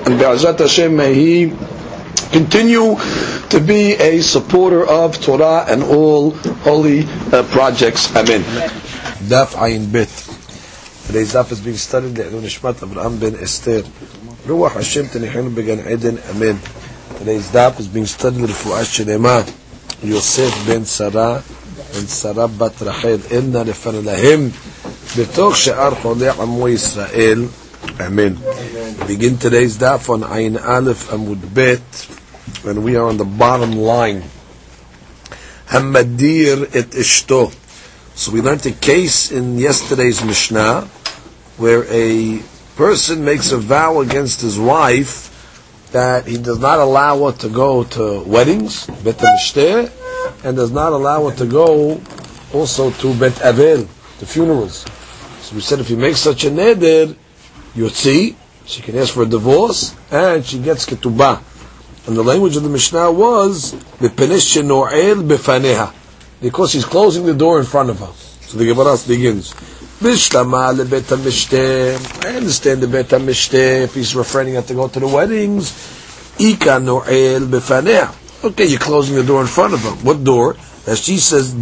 And Be'ezrat Hashem, may he continue to be a supporter of Torah and all holy projects. Amen. Daf Ayin Bet. Today's daf is being studied by Nishmat Avraham Ben Esther. Ruach Hashem Tenechenu Began Eden. Amen. Today's daf is being studied by Fuash Shenema, Yosef Ben Sarah, and Sarah Bat Rachel. Inna lefer lahem betoch she'ar chodei amu Yisrael. Amen. We begin today's daf on Ayin Aleph Amud Bet, and we are on the bottom line. Hamadir et Ishto. So we learned a case in yesterday's Mishnah where a person makes a vow against his wife that he does not allow her to go to weddings, Bet Mishteh, and does not allow her to go also to Bet Avel, to funerals. So we said if you make such a neder, Yotzi, she can ask for a divorce, and she gets ketubah. And the language of the Mishnah was, because he's closing the door in front of her. So the Gemara begins, I understand the Bet HaMishteh, if he's refraining her to go to the weddings, okay, you're closing the door in front of her. What door? As she says,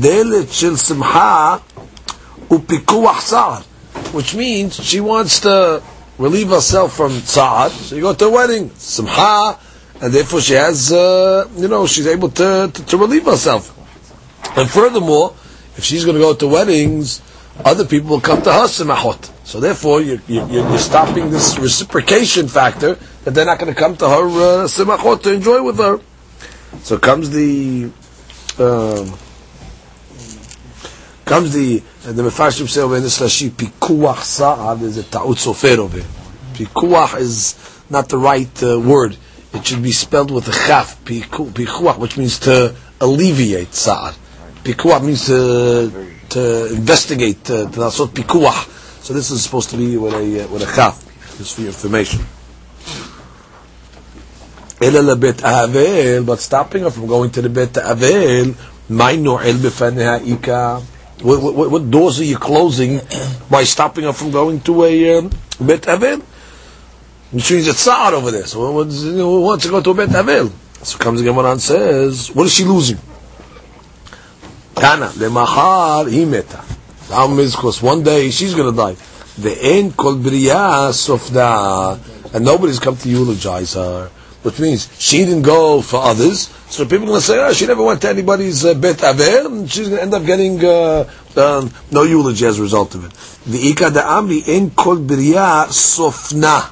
which means she wants to relieve herself from tzad, so you go to a wedding, simcha, and therefore she has, she's able to relieve herself. And furthermore, if she's going to go to weddings, other people will come to her simachot. So therefore, you're stopping this reciprocation factor that they're not going to come to her simachot to enjoy with her. So comes the Mefarshim say over in this Rashi, Pikuach Sa'ad is a ta'ut sofer over. Pikuach is not the right word. It should be spelled with a chaf, Pikuach, which means to alleviate Sa'ad. Pikuach means to investigate, to that sort of Pikuach. So this is supposed to be with a chaf, just for your information. But stopping her from going to the Bet Avel, Maino El Befaneh Ha'ika. What doors are you closing by stopping her from going to a Bet Avel? Which means it's Sa'ar over there. So who wants to go to a Bet Avel? So comes the Gemara and says, what is she losing? Kana, lemachar himeta. Our because one day she's going to die. The end called Briya Sofda. And nobody's come to eulogize her. Which means she didn't go for others, so people are going to say, she never went to anybody's Bet Avel, and she's going to end up getting no eulogy as a result of it. The Ika Da'amri in Kol Biriya Sofna.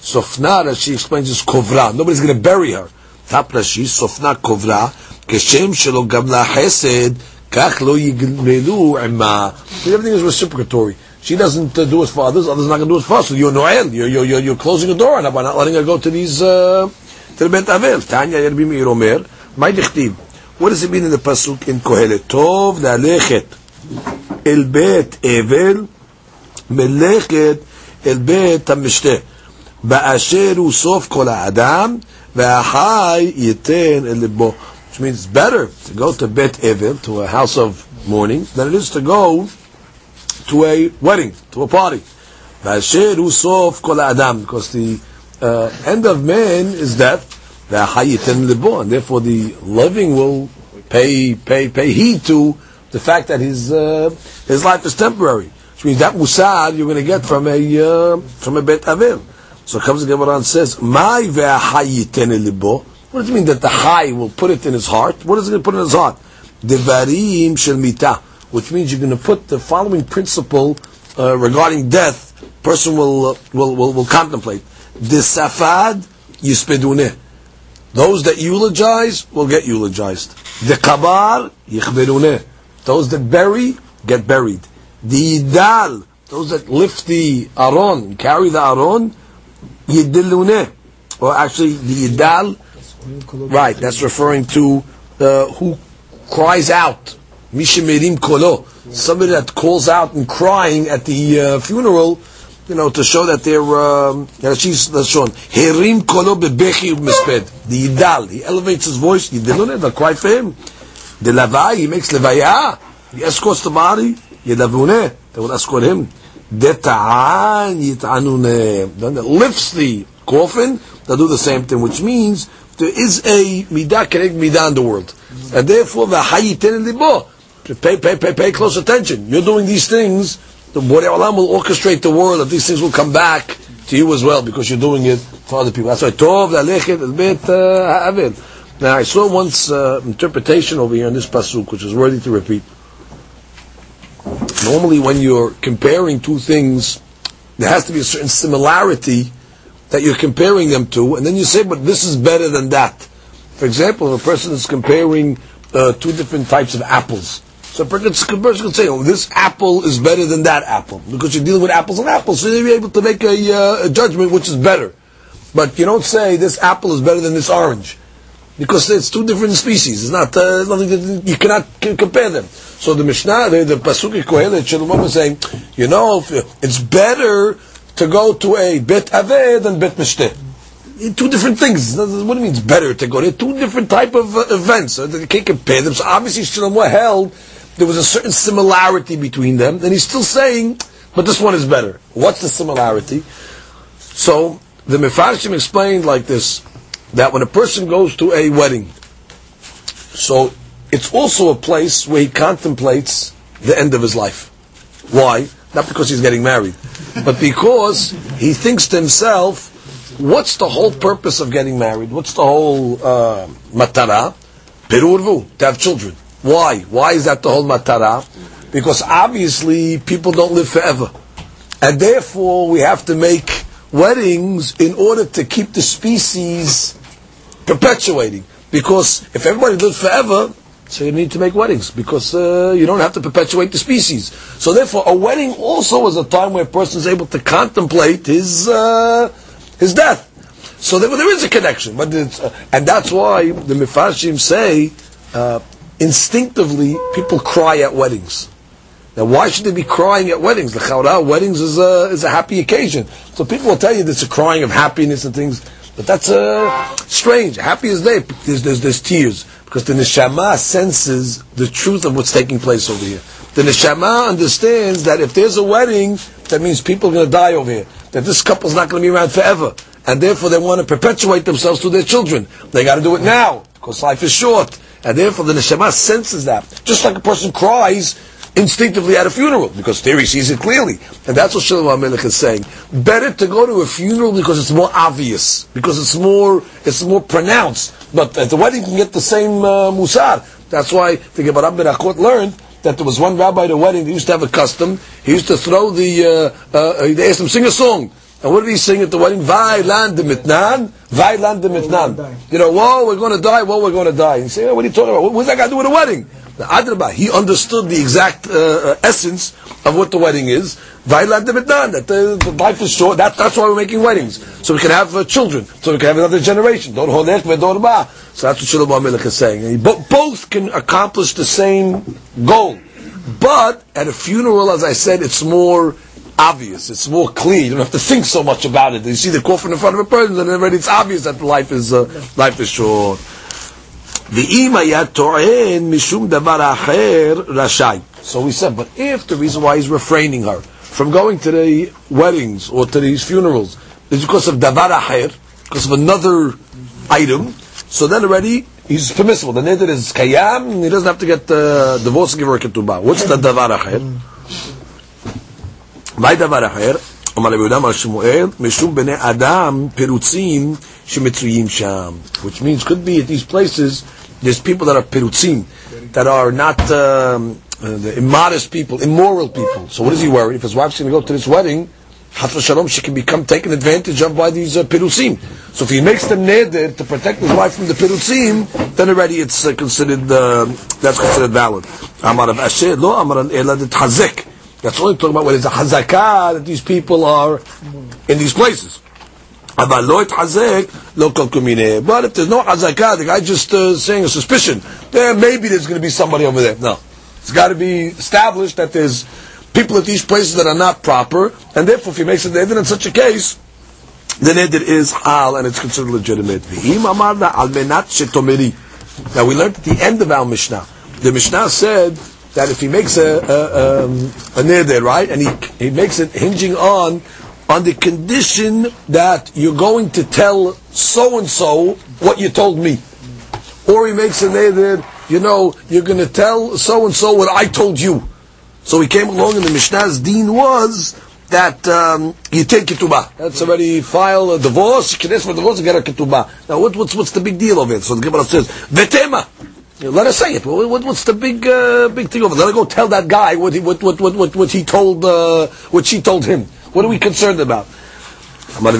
Sofna, as she explains, is Kovra. Nobody's going to bury her. Taplashi, Sofna Kovra, Keshem Shelo Gavla Chesed, Kach Lo Yigmelu Ima. Everything is reciprocatory. She doesn't do it for others. Others are not going to do it for us. So you're Noel. You're closing the door on her by not letting her go to these to the Bet Avel. Tanya Yerbi Meir Omer. Ma'adichtiv. What does it mean in the pasuk in Kohelet? Tov la'lechet el Bet Avel melechet el Bet HaMishteh ba'asher usof kol ha'adam v'ahai yiten el libo. Which means it's better to go to Bet Avel, to a house of mourning, than it is to go to a wedding, to a party. Because the end of man is death. And therefore the living will pay heed to the fact that his life is temporary. Which means that musad you're going to get from a Bet Avel. So comes the Gemara and says, "My libo." What does it mean that the high will put it in his heart? What is it going to put in his heart? Devarim shel mitah. Which means you're going to put the following principle regarding death. Person will contemplate. Desafad yispedune. Those that eulogize will get eulogized. Dekabar yichberune. Those that bury get buried. Diidal. Those that lift the aron, carry the aron, yidilune. or actually the Yidal, right, that's referring to who cries out, Mishemerim Kolo, somebody that calls out and crying at the funeral, you know, to show that they're she's shown. Herim Kolo Bebechi Misped, the Yidal, he elevates his voice, Yidalone, they'll cry for him. The Levai, he makes Levaya, he escorts the body, Yidavune, they will escort him. Then it lifts the coffin, they'll do the same thing, which means there is a midah, connect midah in the world. And therefore, the hayitin libo, pay close attention. You're doing these things, the Borei Olam will orchestrate the world, that these things will come back to you as well, because you're doing it for other people. That's why, tov, l'alechet, elbet, ha'aved. Now, I saw once interpretation over here in this pasuk, which is worthy to repeat. Normally, when you're comparing two things, there has to be a certain similarity that you're comparing them to, and then you say, but this is better than that. For example, if a person is comparing two different types of apples, so a person could say, oh, this apple is better than that apple, because you're dealing with apples and apples, so you're able to make a judgment which is better. But you don't say, this apple is better than this orange, because it's two different species. It's not nothing, you cannot compare them. So the Mishnah, the Pasuk Kohelet, Shlomo is saying, you know, it's better to go to a bet aved than bet mishteh. Two different things. What do you mean it's better to go? They're two different type of events. You can't compare them. So obviously Shlomo held there was a certain similarity between them, and he's still saying, but this one is better. What's the similarity? So the Mefarshim explained like this, that when a person goes to a wedding, so it's also a place where he contemplates the end of his life. Why? Not because he's getting married, but because he thinks to himself, what's the whole purpose of getting married? What's the whole matara? Pirurvu, to have children. Why? Why is that the whole matara? Because obviously people don't live forever. And therefore we have to make weddings in order to keep the species perpetuating, because if everybody lives forever, so you need to make weddings, because you don't have to perpetuate the species. So therefore, a wedding also is a time where a person is able to contemplate his death. So there is a connection, but it's, and that's why the Mefarshim say instinctively people cry at weddings. Now, why should they be crying at weddings? The Chaura, weddings is a happy occasion. So people will tell you there's a crying of happiness and things, but that's strange. Happy as they, there's tears, because the neshama senses the truth of what's taking place over here. The neshama understands that if there's a wedding, that means people are going to die over here. That this couple's not going to be around forever, and therefore they want to perpetuate themselves through their children. They got to do it now because life is short, and therefore the neshama senses that. Just like a person cries instinctively at a funeral, because theory sees it clearly. And that's what Shlomo HaMelech is saying. Better to go to a funeral because it's more obvious, because it's more pronounced. But at the wedding you can get the same musar. That's why the Gemara learned that there was one rabbi at a wedding that used to have a custom. He used to throw they asked him sing a song. And what did he sing at the wedding? Vailan de mitnan, Vailan de mitnan. You know, whoa, we're going to die, whoa, we're going to die. And you say, oh, what are you talking about? What's that got to do with a wedding? He understood the exact essence of what the wedding is. That the life is short. That's why we're making weddings, so we can have children, so we can have another generation. So that's what Shlomo HaMelech is saying. And both can accomplish the same goal, but at a funeral, as I said, it's more obvious. It's more clear. You don't have to think so much about it. You see the coffin in front of a person, and already it's obvious that life is short. So we said, but if the reason why he's refraining her from going to the weddings or to these funerals is because of davar acher, because of another item, so then already he's permissible. The neder is kayam, and he doesn't have to get the divorce and give her a ketubah. What's the davar acher? My davar acher, Amar Rabbi Yehuda Amar Shmuel, mishum bnei adam perutzim shemitzuyim sham, which means could be at these places. There's people that are pirutzim, that are not the immodest people, immoral people. So what is he worried? If his wife's going to go to this wedding, Chas v'Shalom, she can become taken advantage of by these pirutzim. So if he makes them neder to protect his wife from the pirutzim, then already it's considered valid. Amar Rav Asher, lo amar ela d'tchazek. That's only talking about when it's a hazakah that these people are in these places. But if there's no hazakah, the guy just saying a suspicion, there maybe there's going to be somebody over there. No, it's got to be established that there's people at these places that are not proper, and therefore if he makes an edit in such a case, then edit is hal and it's considered legitimate. Now we learned at the end of our Mishnah, the Mishnah said that if he makes a neder, right, and he makes it hinging on the condition that you're going to tell so-and-so what you told me. Or he makes a neder, you know, you're going to tell so-and-so what I told you. So he came along and the Mishnah's deen was that you take ketubah. That's already file a divorce, you can ask for a divorce and get a ketubah. Now what's the big deal of it? So the Gemara says, vetema. Let us say it. What's the big thing over there? Let us go tell that guy what she told him. What are we concerned about? These were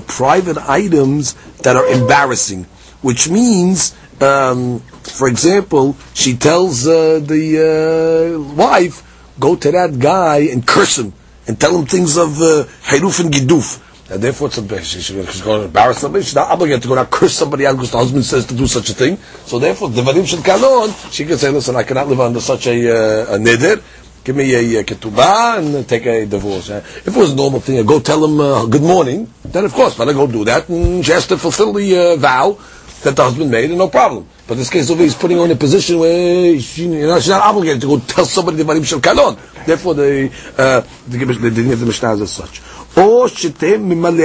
private items that are embarrassing, which means, for example, she tells the wife, go to that guy and curse him, and tell him things of hiruf and giduf. And therefore, she's going to embarrass somebody. She's not obligated to go now curse somebody out because the husband says to do such a thing. So therefore, devarim shel kalon, she can say, listen, I cannot live under such a neder. Give me a ketubah and take a divorce. If it was a normal thing, I go tell him good morning, then of course, but I go do that. And she has to fulfill the vow that the husband made, and no problem. But in this case, over he's putting her in a position where she's not obligated to go tell somebody devarim shel kalon. Therefore, they didn't have the Mishnah as such. So he tells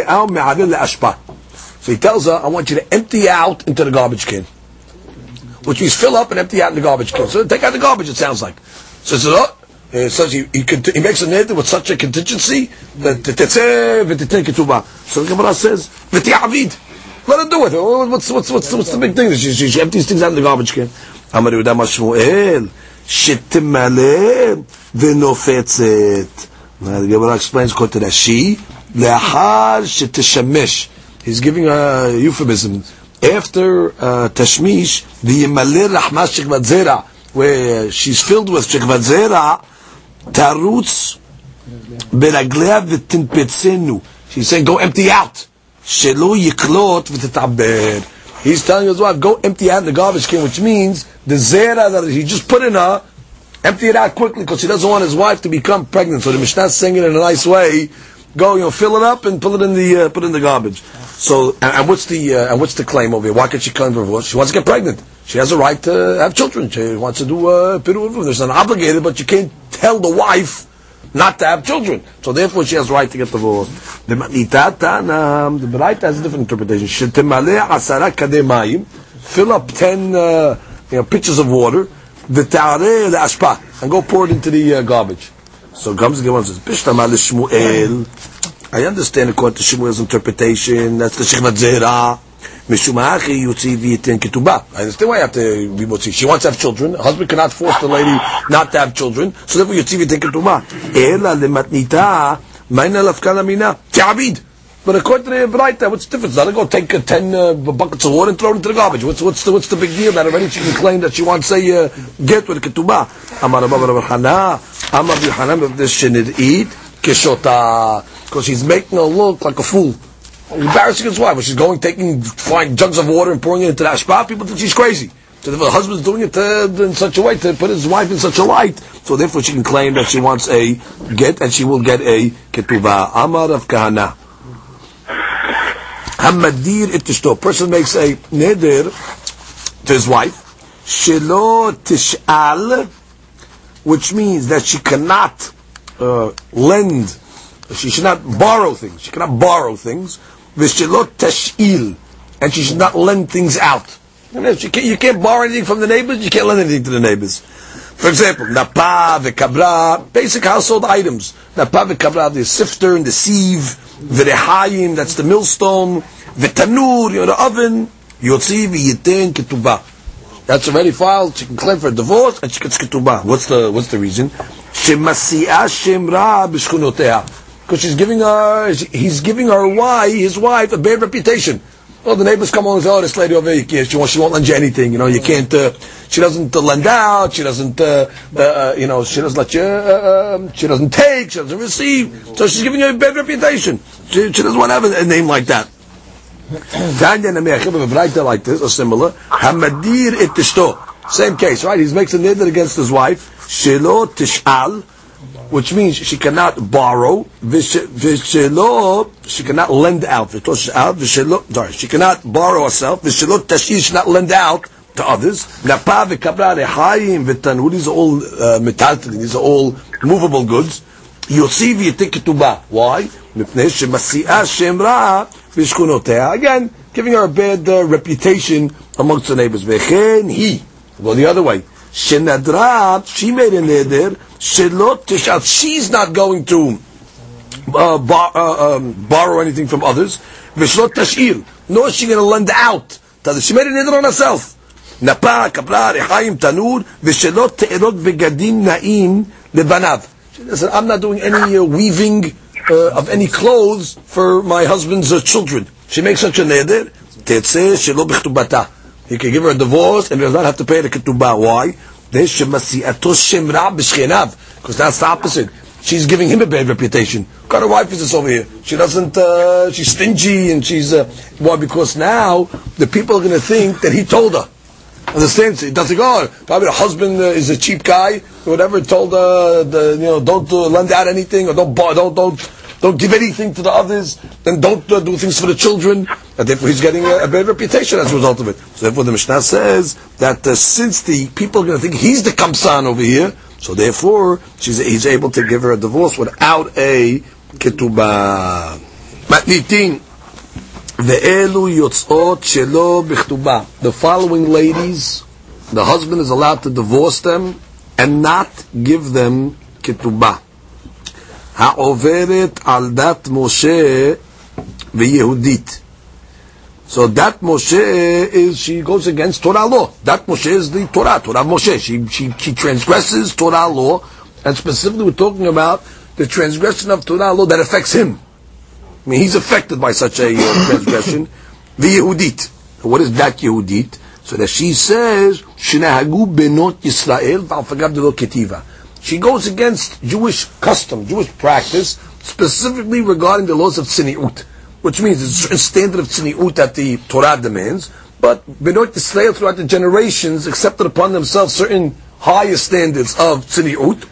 her, I want you to empty out into the garbage can. Which means fill up and empty out in the garbage can. So take out the garbage, it sounds like. So he says, he makes a neder with such a contingency, that so the Gemara says, let her do it. What's the big thing? She empties things out in the garbage can. Now the Gemara explains he's giving a euphemism after tashmish where she's filled with shekvat zera tarutz beraglea v'tinpetzenu. She's saying go empty out. He's telling his wife go empty out the garbage can, which means the zera that he just put in her, empty it out quickly because he doesn't want his wife to become pregnant. So the Mishnah's saying it in a nice way. Go, fill it up and put it in the garbage. So, and what's the claim over here? Why can't she claim divorce? She wants to get pregnant. She has a right to have children. She wants to do piru. There's not obligated, but you can't tell the wife not to have children. So therefore, she has a right to get divorced. The Baraita has a different interpretation. Fill up 10 pitchers of water. The ta'areh the ashpa and go pour it into the garbage. So comes the Gemara and says, "Bishtama leShmuel." I understand according to Shmuel's interpretation that's the shekvat zera. Mishumaachi yutzi v'yitin ketubah. I understand why you have to be motzi. She wants to have children. Her husband cannot force the lady not to have children. So therefore yutzi v'yitin ketubah. Ela lematnita ma'ina lafkala mina ta'abid. But according to the Baraita, what's the difference? Let her go take 10 buckets of water and throw it into the garbage. What's the big deal that already she can claim that she wants a get with ketubah? Amar Rabbi Yochanan, Amar Yochanan, this she need eat keshota because she's making her look like a fool, embarrassing his wife. When she's going finding jugs of water and pouring it into the ashpa, people think she's crazy. So the husband's doing it in such a way to put his wife in such a light. So therefore, she can claim that she wants a get and she will get a ketubah. Amar Rav Kahana. Hamadir itishto. Person makes a neder to his wife. Shelo tish'al, which means that she cannot lend, she should not borrow things. She cannot borrow things. V'shelo tash'il, and she should not lend things out. You can't borrow anything from the neighbors. You can't lend anything to the neighbors. For example, napa v'kabra, basic household items. Napa v'kabra, the sifter and the sieve. V'rehayim, that's the millstone. V'tanur, the oven. Yotzi v'yiten ketubah. That's already filed. She can claim for a divorce and she gets ketubah. What's the reason? Shemasi'ah shemra b'shchunoteha. Because he's giving her why his wife a bad reputation. Well, the neighbors come on and say, oh, this lady over here, she won't lend you anything, you can't, she doesn't lend out, she doesn't, she doesn't let you, she doesn't take, she doesn't receive, so she's giving you a bad reputation. She doesn't want to have a name like that. Like this, or similar, Hamadir et tishto. Same case, right? He makes a nidr against his wife, Shelo tish'al, which means she cannot borrow, she cannot lend out, she cannot borrow herself, she cannot lend out to others. These are all metallic, these are all movable goods. Why? Again, giving her a bad reputation amongst the neighbors. Go the other way. She made a neder. She's not going to borrow anything from others. Nor is she going to lend out. She made a neder on herself. Listen, I'm not doing any weaving of any clothes for my husband's children. She makes such a neder. He can give her a divorce and does not have to pay the ketubah. Why? Because that's the opposite. She's giving him a bad reputation. What kind of wife is this over here? She doesn't, she's stingy and she's, why? Because now the people are going to think that he told her. Understands? It doesn't go. Probably the husband is a cheap guy or whatever, told her, don't lend out anything or don't give anything to the others, and don't do things for the children, and therefore he's getting a bad reputation as a result of it. So therefore the Mishnah says that since the people are going to think he's the Kamsan over here, so therefore he's able to give her a divorce without a ketubah. The following ladies, the husband is allowed to divorce them and not give them ketubah. Ha'overet al dat Moshe v'Yehudit. So dat Moshe is, she goes against Torah law. Dat Moshe is the Torah, Torah Moshe. She transgresses Torah law, and specifically we're talking about the transgression of Torah law that affects him. I mean, he's affected by such a transgression. V'Yehudit. What is that Yehudit? So that she says, Shinahagu benot Yisrael v'alfagav delo ketiva. She goes against Jewish custom, Jewish practice, specifically regarding the laws of tzniut, which means it's a certain standard of tzniut that the Torah demands, but B'nai Yisrael throughout the generations accepted upon themselves certain higher standards of tzniut,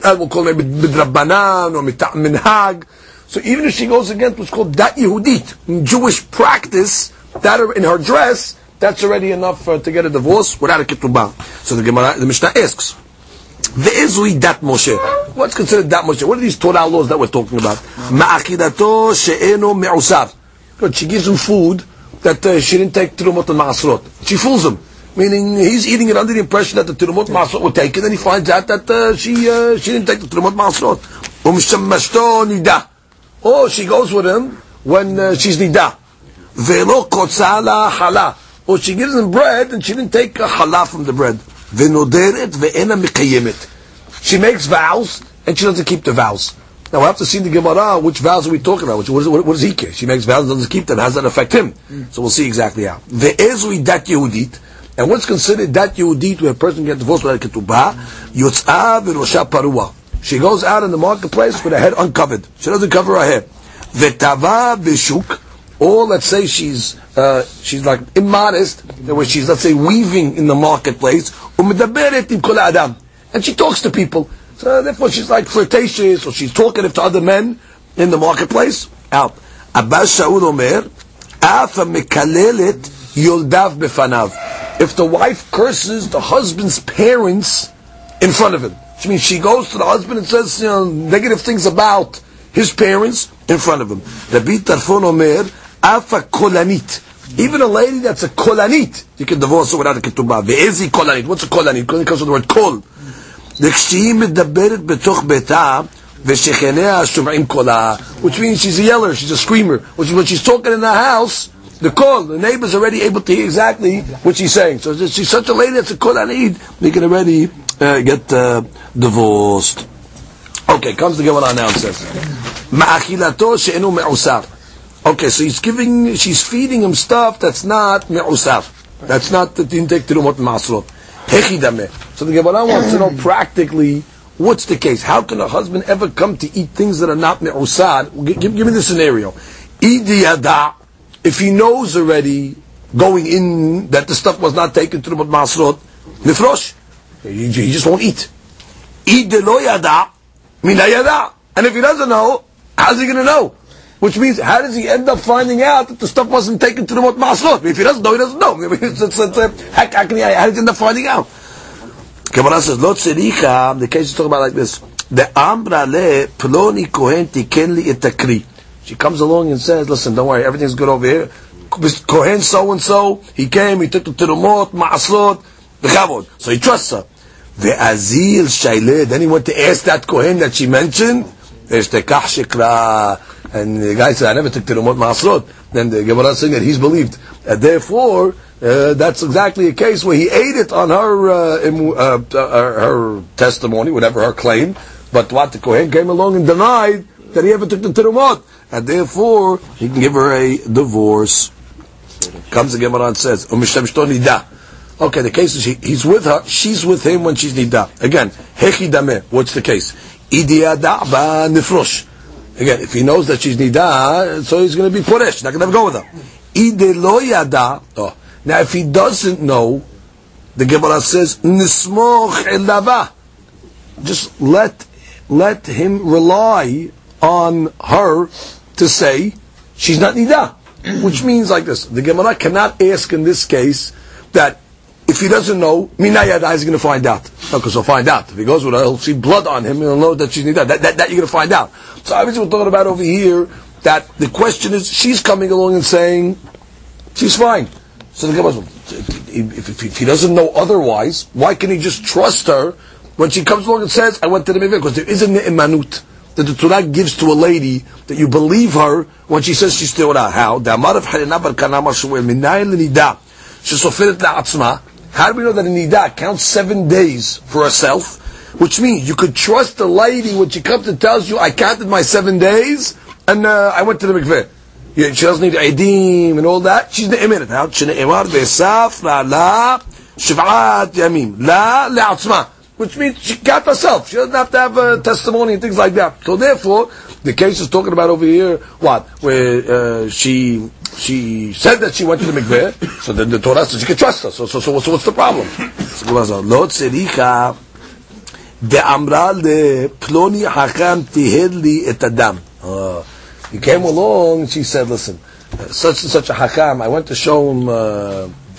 that we'll call maybe midrabanan or minhag. So even if she goes against what's called dat Yehudit, Jewish practice, that are in her dress, that's already enough to get a divorce without a ketubah. So the Gemara, the Mishnah asks, Ve'ezui dat Moshe. What's considered dat Moshe? What are these Torah laws that we're talking about? Ma'akidato she'eno me'usar. She gives him food that she didn't take tirumot and ma'asrot. She fools him. Meaning he's eating it under the impression that the tirumot ma'asrot were taken, and he finds out that she didn't take the tirumot ma'asrot. Umshammashto nidah. Oh, she goes with him when she's nidah. Ve'lo kotzala chala. Or she gives him bread and she didn't take chala from the bread. She makes vows, and she doesn't keep the vows. Now we have to see in the Gemara, which vows are we talking about? What does he care? She makes vows and doesn't keep them. How does that affect him? So we'll see exactly how. Ve'ezui dat Yehudit. And what's considered dat Yehudit, where a person gets divorced without a ketubah? Yotz'a v'rosha parua. She goes out in the marketplace with her head uncovered. She doesn't cover her hair. Ve'tava v'shuk. Or let's say she's like immodest, where she's, let's say, weaving in the marketplace, and she talks to people. So therefore she's like flirtatious, or she's talkative to other men in the marketplace. Out. If the wife curses the husband's parents in front of him, which means she goes to the husband and says negative things about his parents in front of him. Rabbi Tarfon Afa kolanit. Even a lady that's a kolanit, you can divorce her without a ketubah. Ve'ezi kolanit. What's a kolanit? Kolanit comes from the word kol. Which means she's a yeller, she's a screamer. Which is when she's talking in the house, the kol, the neighbor's already able to hear exactly what she's saying. So she's such a lady that's a kolanit, they can already get divorced. Okay, comes the Gemara now and says, Ma'achilato she'enu me'usar. A Okay, so she's feeding him stuff that's not me'usaf. That's not the intake terumot ma'asrot. Hechidameh. So the Gemara wants to know practically what's the case. How can a husband ever come to eat things that are not me'usad? Give me the scenario. If he knows already going in that the stuff was not taken to the masrot, nifrosh, he just won't eat. And if he doesn't know, how's he going to know? Which means, how does he end up finding out that the stuff wasn't taken to the masrot? If he doesn't know, he doesn't know. How does he end up finding out? Gemara says, the case is talking about like this. She comes along and says, listen, don't worry, everything's good over here. Kohen so-and-so, he came, he took the terumot, ma'aslot, the chavod. So he trusts her. Ve'azil shayleh, then he went to ask that Kohen that she mentioned, ishtekach shekra, and the guy said, I never took terumot, ma'aslot. Then the Gemara said that he's believed. And therefore, that's exactly a case where he ate it on her testimony, whatever her claim, but what the Kohen came along and denied that he ever took the terumot. And therefore, he can give her a divorce. Comes the Gemara and says, okay, the case is he's with her, she's with him when she's nida. Again, hechidameh, what's the case? Again, if he knows that she's nida, so he's going to be poresh, not going to have a go with her. Oh. Now, if he doesn't know, the Gemara says, just let him rely on her to say she's not nida, which means like this: the Gemara cannot ask in this case that if he doesn't know, minayada is going to find out. Because he'll find out if he goes with her, he'll see blood on him, and he'll know that she's nida. That you're going to find out. So obviously, we're talking about over here that the question is she's coming along and saying she's fine. So the Gemara, if he doesn't know otherwise, why can he just trust her when she comes along and says, "I went to the mikveh"? Because there is a ne'emanut that the Torah gives to a lady, that you believe her when she says she's Torah. How? How do we know that a nidah counts 7 days for herself? Which means you could trust the lady when she comes and tells you, I counted my 7 days, and I went to the mikveh. Yeah, she doesn't need edim and all that. She's ne'eminat. How? Which means she got herself. She doesn't have to have a testimony and things like that. So therefore, the case is talking about over here, what? Where she said that she went to the mikveh, so then the Torah says she can trust her. So what's the problem? He came along and she said, listen, such and such a hakam, I went to show him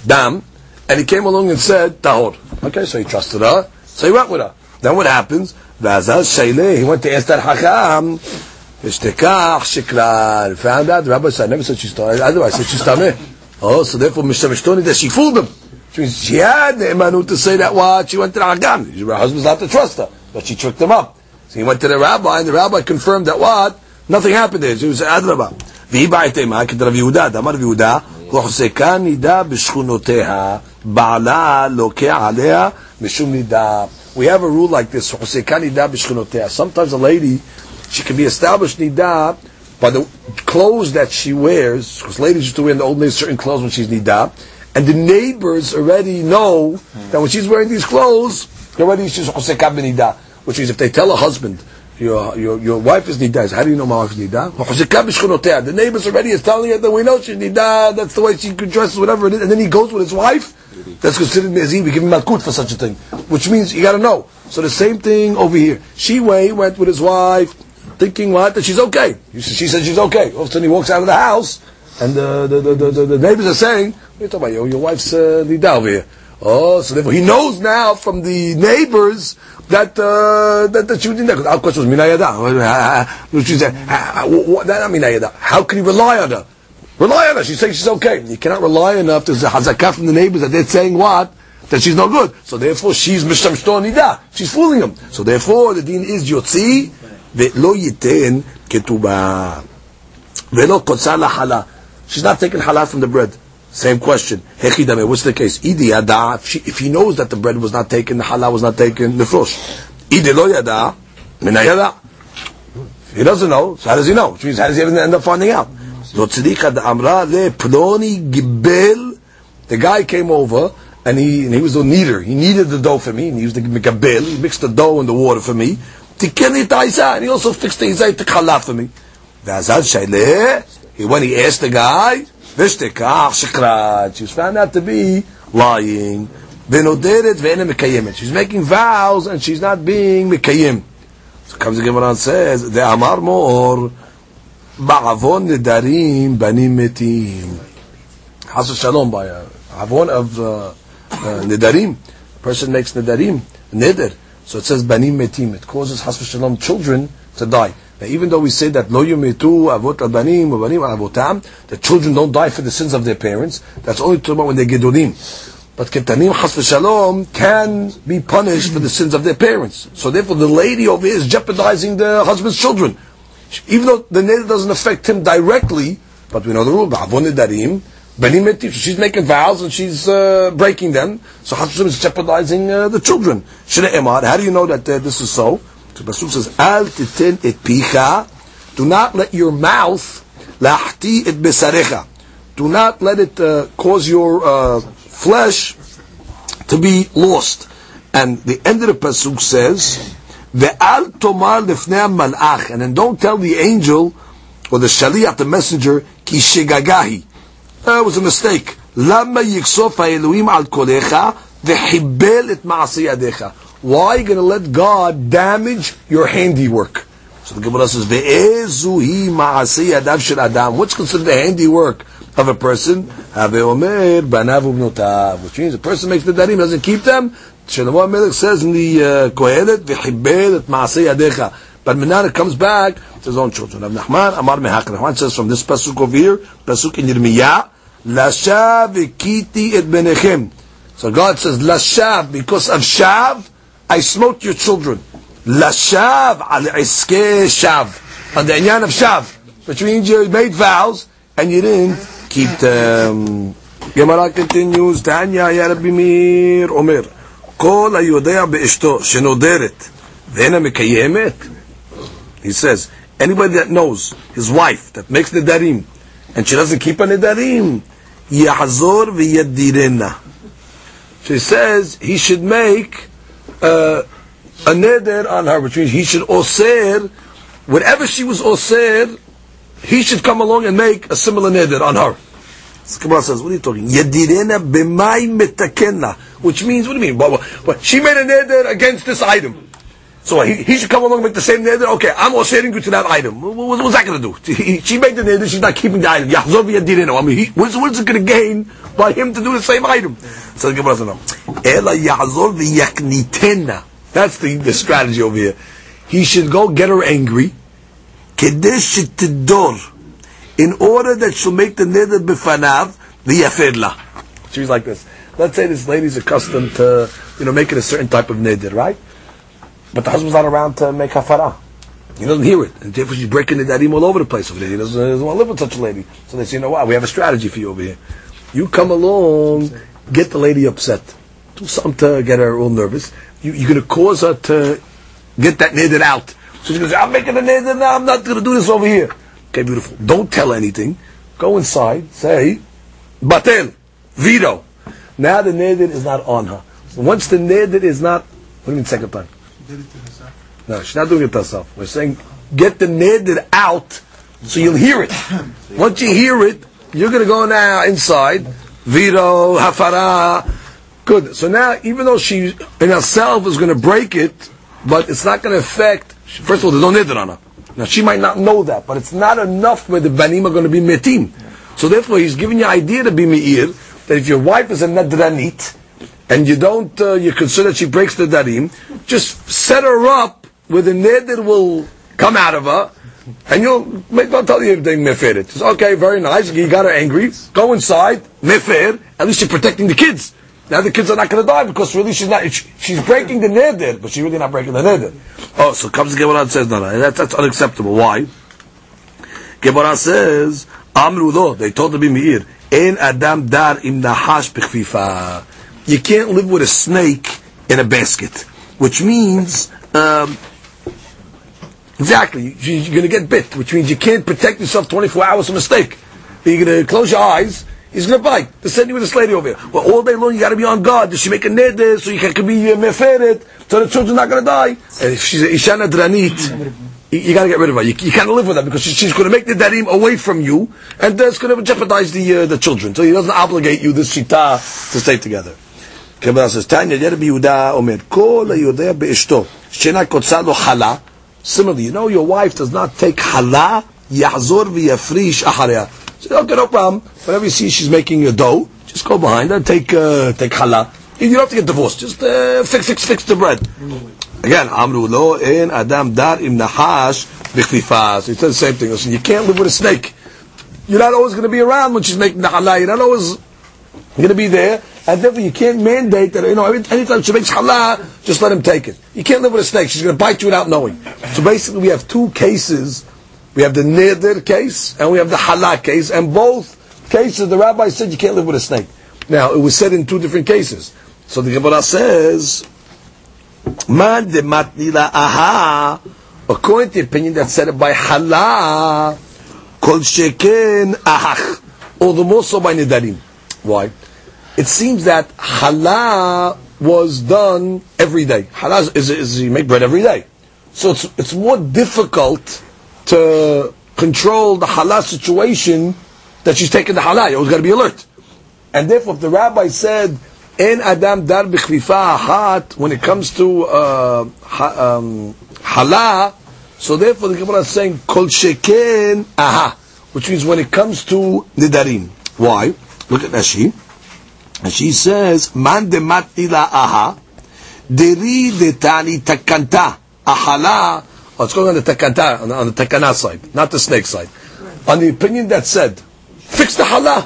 dam, and he came along and said, tahor. Okay, so he trusted her. So he went with her. Then what happens? He went to ask that hakam. Found out. The rabbi said, I never said she's tameh. Otherwise, I said she's tameh. Oh, so therefore, that she fooled him. Which means she had the emanut to say that what? She went to the hakam. Her husband's not to trust her. But she tricked him up. So he went to the rabbi, and the rabbi confirmed that what? Nothing happened there. She was adraba. We have a rule like this. Sometimes a lady, she can be established nida by the clothes that she wears, because ladies used to wear in the old days certain clothes when she's nida, and the neighbors already know that when she's wearing these clothes, already she's chosekan b'nida, which means if they tell her husband, your wife is nida. How do you know my wife is nida? The neighbors already is telling her that we know she's nida. That's the way she dresses, whatever it is. And then he goes with his wife. That's considered mezid. We give him malkut for such a thing, which means you got to know. So the same thing over here. She went with his wife, thinking what that she's okay. She said she's okay. All of a sudden he walks out of the house, and the neighbors are saying, "What are you talking about? Your wife's nida over here." Oh, so therefore he knows now from the neighbors that she was in there. Because our question was minayada. She said, "Not minayada. How can he rely on her? Rely on her. She's saying she's okay. You cannot rely on her. There's a hazakah from the neighbors that they're saying what that she's no good. So therefore she's mishamshto nida. She's fooling him. So therefore the deen is yotzi ve'lo yiten ketubah ve'lo kotzala halah. She's not taking halah from the bread." Same question. Hechidame, what's the case? Idi yada, if he knows that the bread was not taken, the halal was not taken, nefrosh. Idi lo yada, minayada. He doesn't know, so how does he know? Which means, how does he even end up finding out? The guy came over and he was a kneader. He kneaded the dough for me, and he used the gabel. He mixed the dough and the water for me. And he also fixed the izay to challah for me. When he asked the guy, she was found out to be lying. She's making vows and she's not being mekayim. So comes the Gemara and says, the Amar Mor Ba'avon Nedarim Banim Metim. Hasu Shalom by Avon of Nedarim. Person makes Nedarim, Neder. So it says Banim Metim. It causes Hasu Shalom children to die. Now, even though we say that Lo Yumetu Avot Al-Banim Ubanim Avotam, the children don't die for the sins of their parents. That's only talking about when they're Gedolim. But Ketanim Chas V'Shalom can be punished for the sins of their parents. So therefore the lady over here is jeopardizing the husband's children. Even though the neder doesn't affect him directly, but we know the rule, Ba'avon Nedarim, Banim Metim, she's making vows and she's breaking them, so Chas V'Shalom is jeopardizing the children. Shnei Emad, how do you know that this is so? So Pasuk says, Al Titen Et Picha, do not let your mouth, Lahti Et Besarecha, do not let it cause your flesh to be lost. And the end of the pasuk says, "Ve'al tomar lefnei malach," and then don't tell the angel or the shaliach, the messenger, "Ki shegagahi." That was a mistake. Lama yiksof ha'eluim al kolecha ve'hibel et ma'asei yadecha. Why are you going to let God damage your handiwork? So the Gemara says, "Ve'ezuhi ma'asei yadav shel adam." What's considered the handiwork of a person? Which means a person makes the darim, doesn't keep them. Shlomo HaMelech says in the Kohelet, v'chibel et ma'asei yadecha. But Menashe comes back to his own children. Rav Nachman Amar Mehak. Nachman says from this pasuk over here, pasuk in Yirmiyah, Lashav v'kiti et benechem. So God says, Lashav, because of Shav, I smote your children. Lashav al iske Shav. On the inyan of Shav, which means you made vows and you didn't keep them. Gemara continues, Tanya ya Rabbi Meir Omer, Kol hayodea be'eshto shenoderet ve'ena mekayemet. He says, anybody that knows his wife that makes nedarim and she doesn't keep a nedarim, yahazor v'yadirena. She says he should make a neder on her, which means he should oser whatever she was oser. He should come along and make a similar neder on her. So Gemara says, what are you talking? Yadirena b'may metakenna. Which means, what do you mean? What? She made a neder against this item. So he should come along and make the same neder? Okay, I'm osering you to that item. What's that going to do? She made the neder, she's not keeping the item. Yahzov yadirena. I mean, what's it going to gain by him to do the same item? So the Gemara says, no. Ela yahzov yaknitenna. That's the strategy over here. He should go get her angry, in order that she'll make the neder b'fanav v'yafedla. She's like this. Let's say this lady's accustomed to, making a certain type of neder, right? But the husband's not around to make hafara. He doesn't hear it, and therefore she's breaking the nedarim all over the place over there. He doesn't want to live with such a lady. So they say, you know what? We have a strategy for you over here. You come along, get the lady upset, do something to get her all nervous. You're going to cause her to get that neder out. So she goes, I'm making a neder now, I'm not going to do this over here. Okay, beautiful. Don't tell anything. Go inside, say, batel, veto. Now the neder is not on her. So once the neder is not, what do you mean second time? She did it to herself. No, she's not doing it to herself. We're saying, get the neder out, so you'll hear it. Once you hear it, you're going to go now inside, veto, hafara. Good. So now, even though she in herself is going to break it, but it's not going to affect. First of all, there's no neder on her. Now, she might not know that, but it's not enough where the banim are going to be metim. So therefore, he's giving you an idea to be meir, that if your wife is a nedranit, and you don't, you're concerned that she breaks the darim, just set her up where the neder will come out of her, and don't tell you anything meferet. Just, okay, very nice, you got her angry, go inside, mefer, at least you're protecting the kids. Now the kids are not going to die because really she's breaking the neder, but she's really not breaking the neder. Oh, so comes Gemara and says, no, that's unacceptable. Why? Gemara says, Amrudo, they told the Bimir, Ein Adam Dar im Nahash Bechfifa. You can't live with a snake in a basket. Which means, Exactly. You're going to get bit, which means you can't protect yourself 24 hours from a snake. You're going to close your eyes, he's going to bite. They're sending you with this lady over here. Well, all day long you got to be on guard. Does she make a neder so you can be meferet, so the children's not going to die? And if she's a ishana dranit, you got to get rid of her. You can't live with her because she's going to make the darim away from you, and that's going to jeopardize the children. So he doesn't obligate you, this shita, to stay together. Gemara says, Tanya, Rabbi Yehuda omer, kol hayodea be'eshto, she'ena kotza lo chala. Similarly, you know your wife does not take chala, yahzor v'yafrish achareha. So, okay, no problem. Whenever you see she's making a dough, just go behind her, take challah. You don't have to get divorced. Just fix the bread. Again, amru lo en adam dar im nahash b'chlifas. It says the same thing. Listen, you can't live with a snake. You're not always going to be around when she's making the challah. You're not always going to be there. And therefore, you can't mandate that, you know, anytime she makes challah, just let him take it. You can't live with a snake. She's going to bite you without knowing. So basically, we have two cases. We have the neder case, and we have the halak case, and both cases, the rabbi said you can't live with a snake. Now, it was said in two different cases. So the Gemara says, Man de matnila aha, according to the opinion that's said by halak, kol sheken ahach, or the more so by nedarim. Why? It seems that halak was done every day. Halak is you make bread every day. So it's more difficult to control the halal situation that she's taking the halal. You always got to be alert. And therefore, if the rabbi said, "En adam dar b'chlifa ahat," when it comes to halal, so therefore the Gemara is saying "kol sheken aha," which means when it comes to nidarim. Why? Look at Rashi, and she says, "Man de matila aha, deri detani takanta ahala." Oh, it's going on the takanta, on the takana side, not the snake side. Right. On the opinion that said, fix the halal.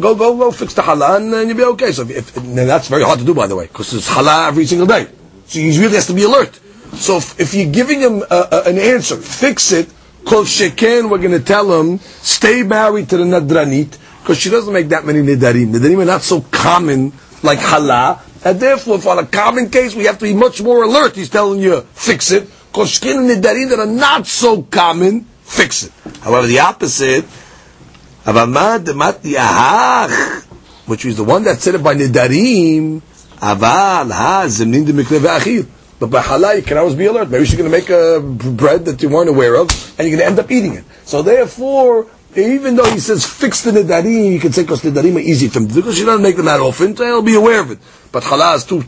Go, fix the halal, and you'll be okay. So that's very hard to do, by the way, because there's halal every single day. So he really has to be alert. So if you're giving him an answer, fix it, kol sheken, we're going to tell him, stay married to the nadranit, because she doesn't make that many nedarim. Nedarim are not so common like halal, and therefore, for a common case, we have to be much more alert. He's telling you, fix it. Koshkin and nedarim that are not so common, fix it. However, the opposite, avamad matni ahach, which is the one that said it by nedarim, aval ha zemnin de mikle ve'achir. But by halal, you can always be alert. Maybe she's going to make a bread that you weren't aware of, and you're going to end up eating it. So therefore, even though he says fix the nedarim, you can say because nedarim are easy for him because she doesn't make them that often, so he'll be aware of it. But halal is too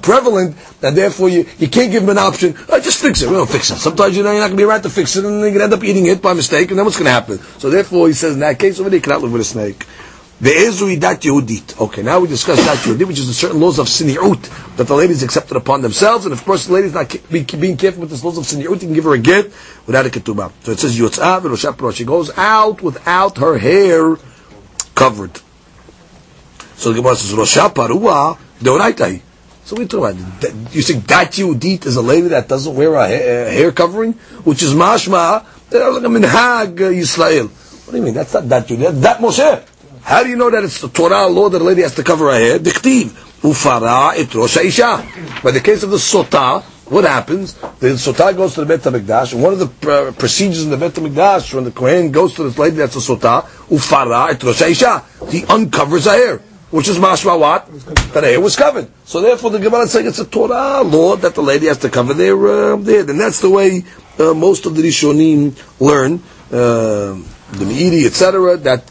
prevalent, and therefore you can't give him an option. Just fix it. We don't fix it. Sometimes you're not going to be right to fix it, and you're going to end up eating it by mistake, and then what's going to happen? So therefore, he says in that case, somebody cannot live with a snake. Okay, now we discuss dat Yehudit, which is the certain laws of sini'ut that the ladies accepted upon themselves, and of course the lady's not being careful with this laws of sini'ut, you can give her a get without a ketubah. So it says, she goes out without her hair covered. So the Gemara says, Rosha parua deoraitai. So we talk about, you think dat Yehudit is a lady that doesn't wear a hair covering? Which is mashma, like a minhag Yisrael. What do you mean? That's not dat Yehudit, that's dat Moshe. How do you know that it's the Torah law that a lady has to cover her hair? Diktiv ufara et rosh haisha. By the case of the sotah, what happens? The sotah goes to the Beit HaMikdash, and one of the procedures in the Beit HaMikdash, when the Kohen goes to this lady that's a sotah, ufara et rosh haisha, he uncovers her hair, which is mashma what? That her hair was covered. So therefore, the Gemara is saying it's a Torah law that the lady has to cover their head, and that's the way most of the Rishonim learn. The Meiri, etc., that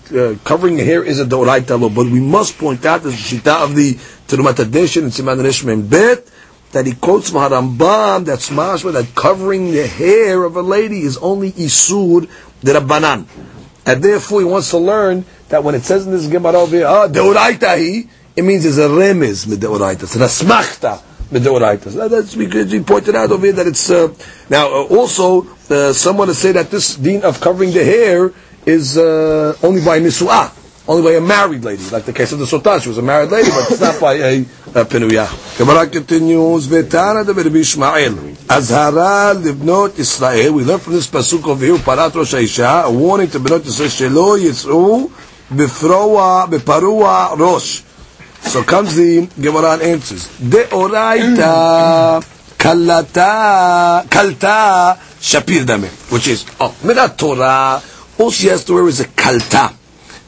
covering the hair is a doraita law. But we must point out, as the shita of the Terumat Adeshin and Siman Resh Mem Bet, that he quotes from Harambam, that's mashma, that covering the hair of a lady is only isur derabbanan. And therefore he wants to learn that when it says in this Gemara over here, doraita hi, it means it's a remiz mid doraita, it's rasmachta. That's because we pointed out over here that it's someone to say that this deen of covering the hair is only by nisu'ah, only by a married lady, like the case of the sotah. She was a married lady, but it's not by a penuyah. Gemara continues, V'tana de Rabbi Yishmael, Azhara libnot Yisrael. We learn from this pasuk over here, Parat Rosh Hashanah, a warning to Benot Yisrael, Shelo Yitzru B'froa B'parua Rosh. So comes the Gemara and answers. Deoraita kalata kalta shapir dameh, which is mirat Torah. All she has to wear is a kalta.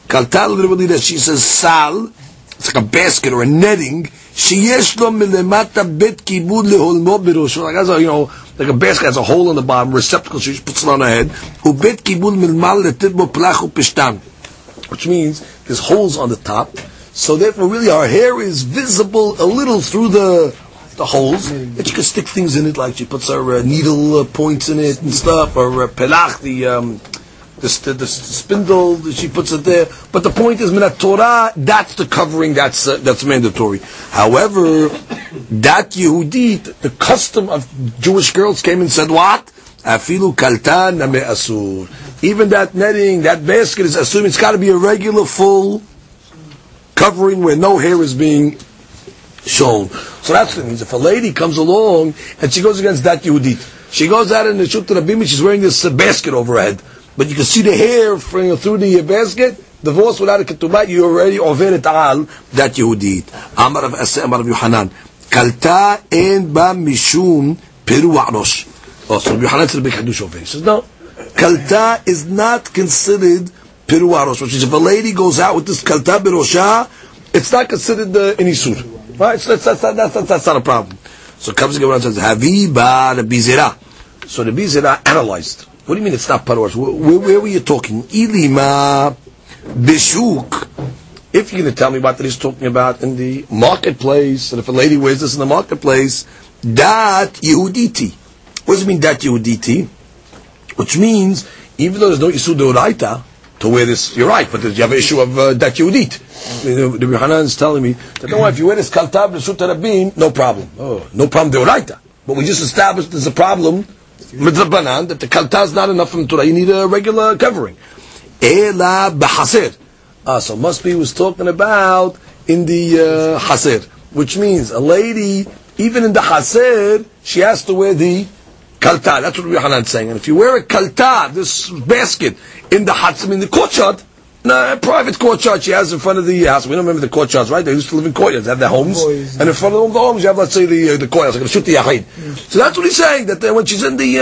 Kalta literally that she says sal. It's like a basket or a netting. Sheyesh lo milemata bet kibud leholmo berosho. Like that's, you know, like a basket has a hole in the bottom, receptacle. She just puts it on her head. Ubet kibud milmal letirbo plachu pishtam, which means there's holes on the top. So therefore, really, our hair is visible a little through the holes, and she can stick things in it, like she puts her needle points in it and stuff, or pelach, the spindle, she puts it there. But the point is, minat Torah, that's the covering, that's mandatory. However, that Yehudit, the custom of Jewish girls came and said, what? Afilu kaltan name asur. Even that netting, that basket is assuming it's got to be a regular full covering where no hair is being shown. So that's what it means. If a lady comes along and she goes against that Yehudit, she goes out in the Shut Rabim and she's wearing this basket over her head, but you can see the hair through the basket, divorce without a ketubah, you already over it all, that Yehudit. Amar of Asa, Amar of Yochanan, kalta en ba mishum peru arosh. Oh, so Yochanan said a big hadush over here. He says, no, kalta is not considered peru arosh, which is if a lady goes out with this kalta berosha, it's not considered an isur. Right, so that's not a problem. So comes the Gemara and says, Haviba Rabbi Zera. So Rabbi Zera analyzed. What do you mean it's not parosh? Where were you talking? Ilima bishuk. If you're going to tell me about that he's talking about in the marketplace, and if a lady wears this in the marketplace, dat Yehuditi. What does it mean, dat Yehuditi? Which means, even though there's no Yisud Doraita to wear this, you're right, but you have an issue of that Yehudit. The Yochanan is telling me that no, if you wear this kaltab b'shut rabim, no problem. Oh, no problem deoraita. But we just established there's a problem with Rabbanan that the kaltab is not enough from Torah. You need a regular covering. Ela b'haser. So must be was talking about in the haser, which means a lady even in the haser she has to wear the kaltab. That's what Yochanan is saying. And if you wear a kaltab, this basket, in the hatzim, in the courtyard, a private courtyard she has in front of the house. We don't remember the courtyards, right? They used to live in courtyards, they have their homes. Boys, and in front of the homes, you have, let's say, the courtyards, like the Shuti Yahid. Yeah. So that's what he's saying, that when she's in the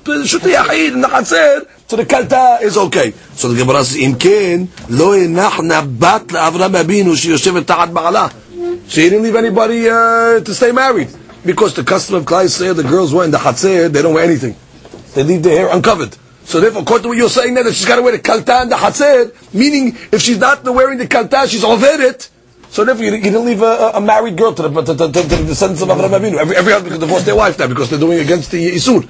Shuti Yahid, in the Hatzir, so the Kalta is okay. So the Gemara says, Imkin, lo enachna bat la'avram abinu, she yoshevet ta'at ba'ala. She didn't leave anybody to stay married. Because the custom of Klai Yisrael, the girls wear in the Hatzir, they don't wear anything. They leave their hair uncovered. So therefore, according to what you're saying now, that she's got to wear the kalta and the hatzed, meaning if she's not wearing the kalta, she's oved it. So therefore, you didn't leave a married girl to the descendants of Avraham Avinu. Every husband can divorce their wife now because they're doing against the Isur.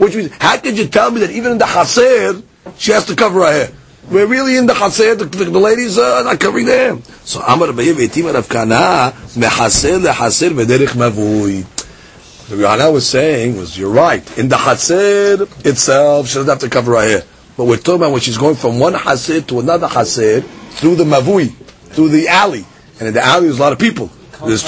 Which means, how could you tell me that even in the hatzed, she has to cover her hair? We're really in the hatzed, the ladies are not covering their hair. So Amar Abaye V'etima Rav Kahana, mehaser lehaser v'derech mavui. So Yohanan was saying, you're right, in the Hasir itself, she doesn't have to cover her hair. But we're talking about when she's going from one Hasir to another Hasir, through the Mavui, through the alley. And in the alley there's a lot of people. There's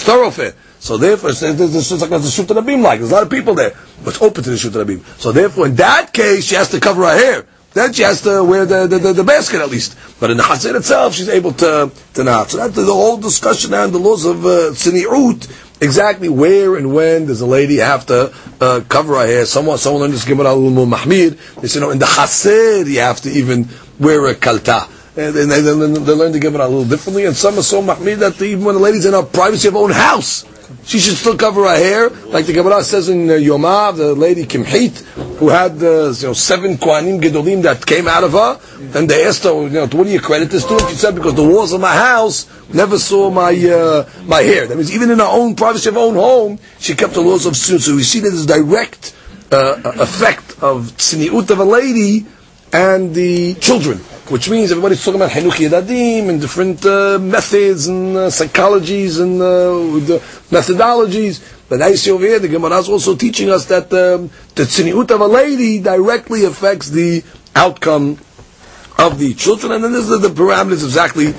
thoroughfare. So therefore, it's like a Shut HaRabim like. There's a lot of people there. But it's open to the Shut HaRabim. So therefore, in that case, she has to cover her hair. Then she has to wear the basket at least. But in the Hasir itself, she's able to not. So that's the whole discussion and the laws of Tzini'ut. Exactly where and when does a lady have to cover her hair? Someone learned this Gemara Mahmir. They say, no, in the Hasir you have to even wear a kalta. And they learn the Gemara a little differently. And some are so Mahmir that even when the lady's in her privacy of her own house, she should still cover her hair. Like the Gemara says in Yomah, the lady Kimchit, who had 7 Kohanim Gedolim that came out of her. And they asked her, what do you credit this to? And she said, because the walls of my house never saw my hair. That means even in her own privacy of her own home, she kept the laws of Tziniut. So we see that this direct effect of Tziniut of a lady and the children. Which means everybody's talking about Hinuch Yadadim and different methods and psychologies and methodologies. But I see over here, the Gemara is also teaching us that the Tziniut of a lady directly affects the outcome of the children. And then this is the parameters exactly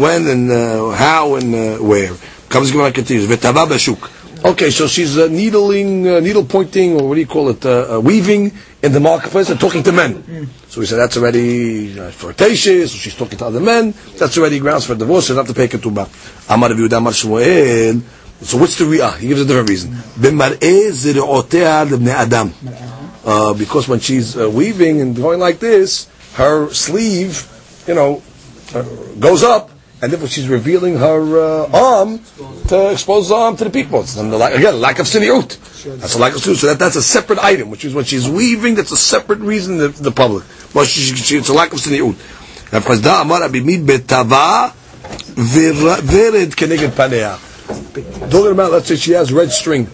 when and how and where. Comes Gemara continues. V'tava b'shuk. Okay, so she's needle pointing, or what do you call it, weaving in the marketplace and talking to men. So we said that's already flirtatious, so she's talking to other men, that's already grounds for divorce, she doesn't have to pay ketubah. Amar Rav Yehuda, Amar Shmuel, So what's the ri'ah? He gives a different reason. Because when she's weaving and going like this, her sleeve, goes up, and therefore she's revealing her arm to expose the arm to the people. And again, lack of sini'ut. That's a lack of sini'ut. So that's a separate item, which is when she's weaving, that's a separate reason to the public. Well, it's a lack of sini'ut. And because da amar abimid betava vered keneged paneah. Talking about, let's say she has red string.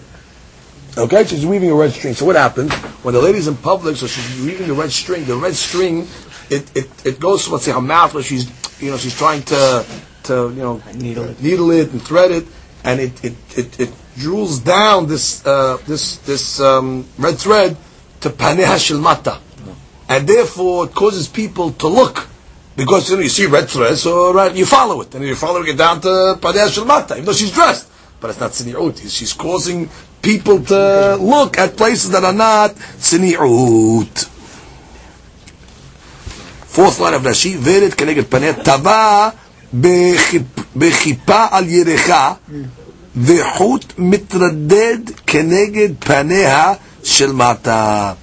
Okay, she's weaving a red string. So what happens when the lady's in public? So she's weaving the red string. The red string, it goes. Let's say her mouth, where she's trying to needle it and thread it, and it drools down this red thread to paneha shilmata, and therefore it causes people to look. Because you see red thread, so right, you follow it, and you're following it down to Padeh Shalmata, even though she's dressed. But it's not Sini'ut. She's causing people to look at places that are not Sini'ut. Fourth line of Rashi, Verit Kenegat Paneh Tava Bechipa Al Yerecha Vechut Mitraded Kenegat Paneha Shalmata.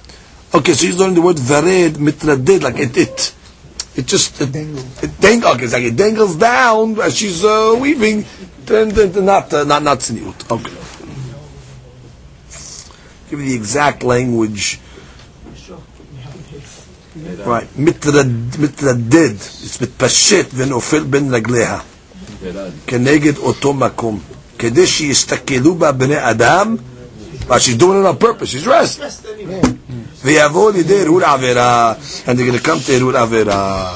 Okay, so he's learning the word Vered Mitraded, like it. It just it dangles down as she's weaving, and not siniut. Okay, give me the exact language. Right, mitraded. It's mitpashet v'nofel ben ragleha. Keneged oto makom. Kedei sheyistakelu ba bnei adam. But she's doing it on purpose. She's dressed. And they're going to come to Erur Avera.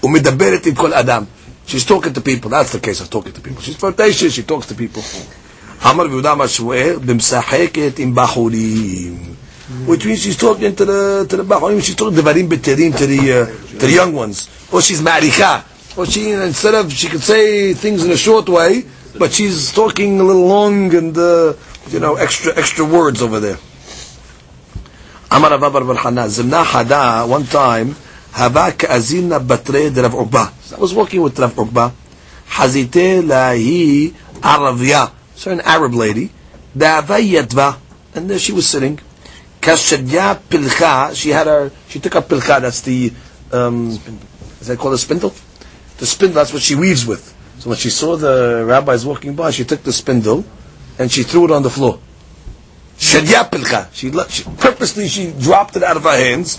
Umidaberet im kol adam. She's talking to people. That's the case of talking to people. She's flirtatious. She talks to people. Which means she's talking to the bahurim. She's talking to the young ones. Or she's maricha. Or she, instead of, she could say things in a short way, but she's talking a little long and extra words over there. Amar Rav Kahana, Zimna Hada, one time, Hava Kazina Batre Rav Ukva. I was walking with Rav Ukva. Hazite lahi Aravia, so an Arab lady. Davayatva, and there she was sitting. Kashadya pilcha, she took up pilcha. That's the is that called a spindle? The spindle. That's what she weaves with. So when she saw the rabbis walking by, she took the spindle and she threw it on the floor. Shadya pilcha. She purposely dropped it out of her hands.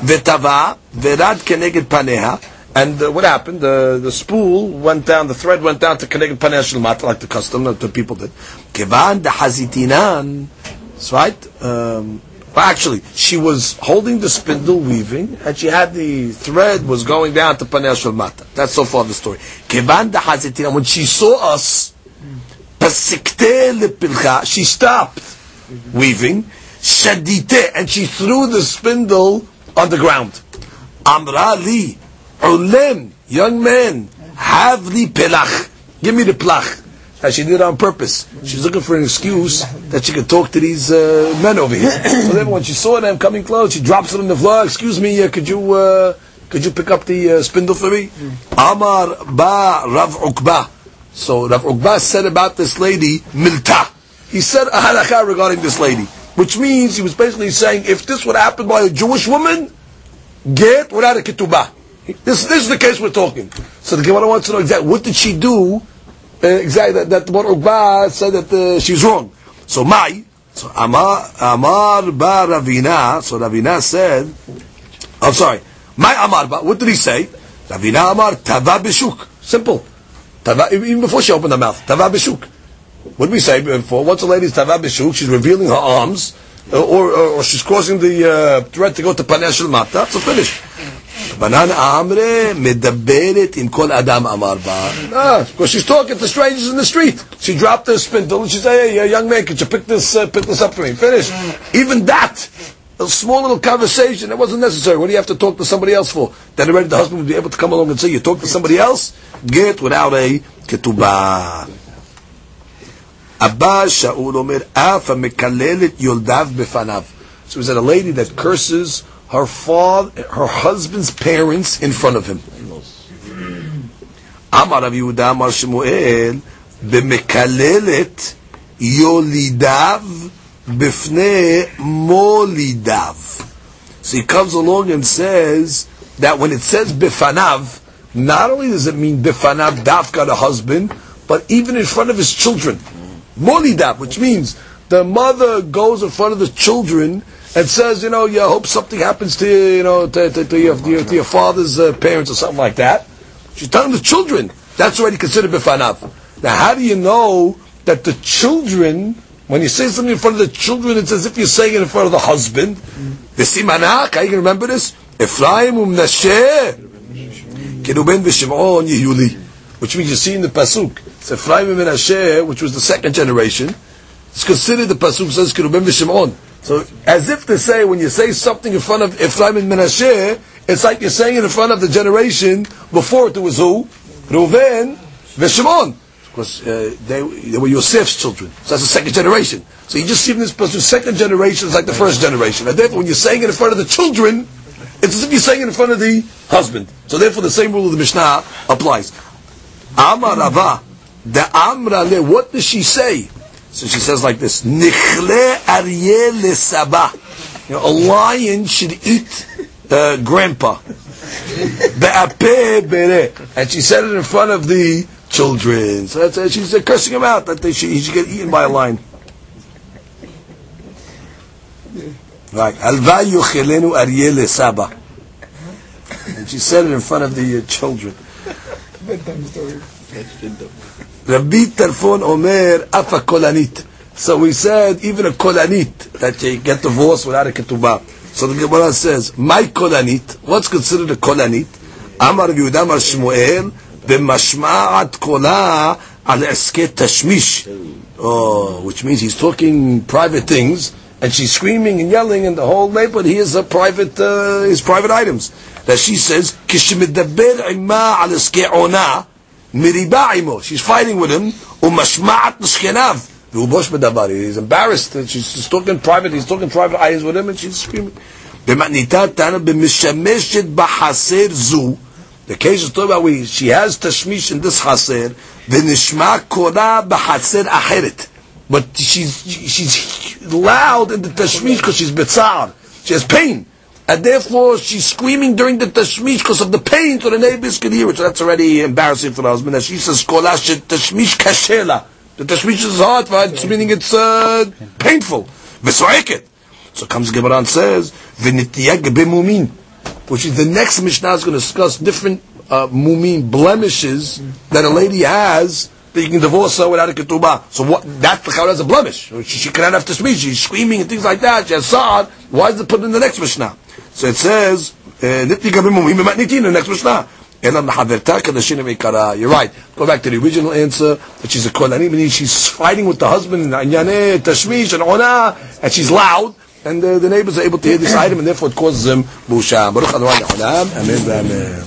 Vetava verad keneged paneha, and what happened? The spool went down. The thread went down to keneged paneha shilmat, like the custom that the people did. Kevan dehazitinan. That's right. Well, actually, she was holding the spindle weaving, and she had the thread was going down to paneha shilmat. That's so far the story. Kevan dehazitinan. When she saw us, pasikte lepilcha, she stopped weaving, shadite, and she threw the spindle on the ground. Amra li, ulem, young man, have li pelach, give me the plach. That she did it on purpose. She's looking for an excuse that she could talk to these men over here. So then, when she saw them coming close, she drops it on the floor. Excuse me, could you pick up the spindle for me? Amar ba Rav Ukva. So Rav Ukva said about this lady, milta. He said a halakha regarding this lady, which means he was basically saying, if this would happen by a Jewish woman, get without a ketubah. This is the case we're talking. So the Gemara wants to know exactly what did she do exactly that Bar Ukba said that she's wrong. So Amar Bar Ravina. So Ravina said, I'm sorry, Amar Bar. What did he say? Ravina Amar Tava Bishuk. Simple. Tava, even before she opened her mouth, Tava Bishuk. What did we say before? Once a lady's tava b'shuk, she's revealing her arms, or she's causing the thread to go to paneh shel mata. So finish. Banan amre medaberet im kol adam amar ba. Because she's talking to strangers in the street. She dropped her spindle and she said, "Hey, young man, could you pick this up for me?" Finish. Even that, a small little conversation, it wasn't necessary. What do you have to talk to somebody else for? Then already the husband would be able to come along and say, "You talk to somebody else, get without a ketubah." Abba Shaul Omer Afa Mekalelet Yoldav Befanav. So is that a lady that curses her father, her husband's parents in front of him? Amar Rav Yehuda Amar Shmuel במקללת יולידיו בפני מולידיו. So he comes along and says that when it says bifanav, not only does it mean bifanav, daf got a husband, but even in front of his children. Molidav, which means the mother goes in front of the children and says, you know, you hope something happens to you, to your father's parents or something like that. She's telling the children. That's already considered bifanav. Now, how do you know that the children? When you say something in front of the children, it's as if you're saying it in front of the husband. The simanak, how you can remember this? Ephraim Menashe Keruben v'Shimon Yehuli, which means you see in the pasuk. It's Ephraim and Menashe, which was the second generation. It's considered the pasuk says Keruben v'Shimon. So as if to say, when you say something in front of Ephraim and Menashe, it's like you're saying it in front of the generation before it was who? Ruven v'Shimon. Because they were Yosef's children. So that's the second generation. So you just see this person's second generation is like the first generation. And therefore, when you're saying it in front of the children, it's as if you're saying it in front of the husband. So therefore, the same rule of the Mishnah applies. Amar Rava, the Amra Le, what does she say? So she says like this, Nikhle Aryeh Le Saba. A lion should eat grandpa. Be'apeh Bere. And she said it in front of the children. So that's, she's cursing him out that he should get eaten by a lion. Right. Alva yochelenu Ariel Saba. And she said it in front of the children. Bedtime story. Rabbi Tarfon Omer Afa Kolanit. So we said even a Kolanit that you get divorced without a ketubah. So the Gemara says, my Kolanit, what's considered a Kolanit? Amar Yehuda Amar Shmuel B'mashma'at kola al esket tashmish. Oh, which means he's talking private things, and she's screaming and yelling, and the whole neighborhood hears her his private items. That she says kishmidaber ima al esket ona miribaimo. She's fighting with him. Umashma'at nshkenav. He's embarrassed. She's talking private. He's talking private items with him, and she's screaming. B'matnitat tana b'mishameshet b'haser zu. The case is talking about where she has tashmish in this chaser, v'nishma kora b'chaser acheret. But she's loud in the tashmish because she's bitzar. She has pain. And therefore she's screaming during the tashmish because of the pain, so the neighbors can hear it. So that's already embarrassing for the husband. And she says, kora she tashmish kashela. The tashmish is hard for her, it's meaning it's painful. V'so'eket. So comes Gemara and says, v'nitiyag b'mumin. Which is the next Mishnah is going to discuss different mumin blemishes that a lady has that you can divorce her without a ketubah. So what, that's the chayra as a blemish. She cannot have tashmish. She's screaming and things like that. She has sa'ad. Why is it put in the next Mishnah? So it says, the next Mishnah. You're right. Go back to the original answer that she's a kolanit, meaning she's fighting with the husband and tashmish and ona, and she's loud. And the neighbors are able to hear this item, and therefore it causes them busha. Baruch Adonai Le'olam. Amen.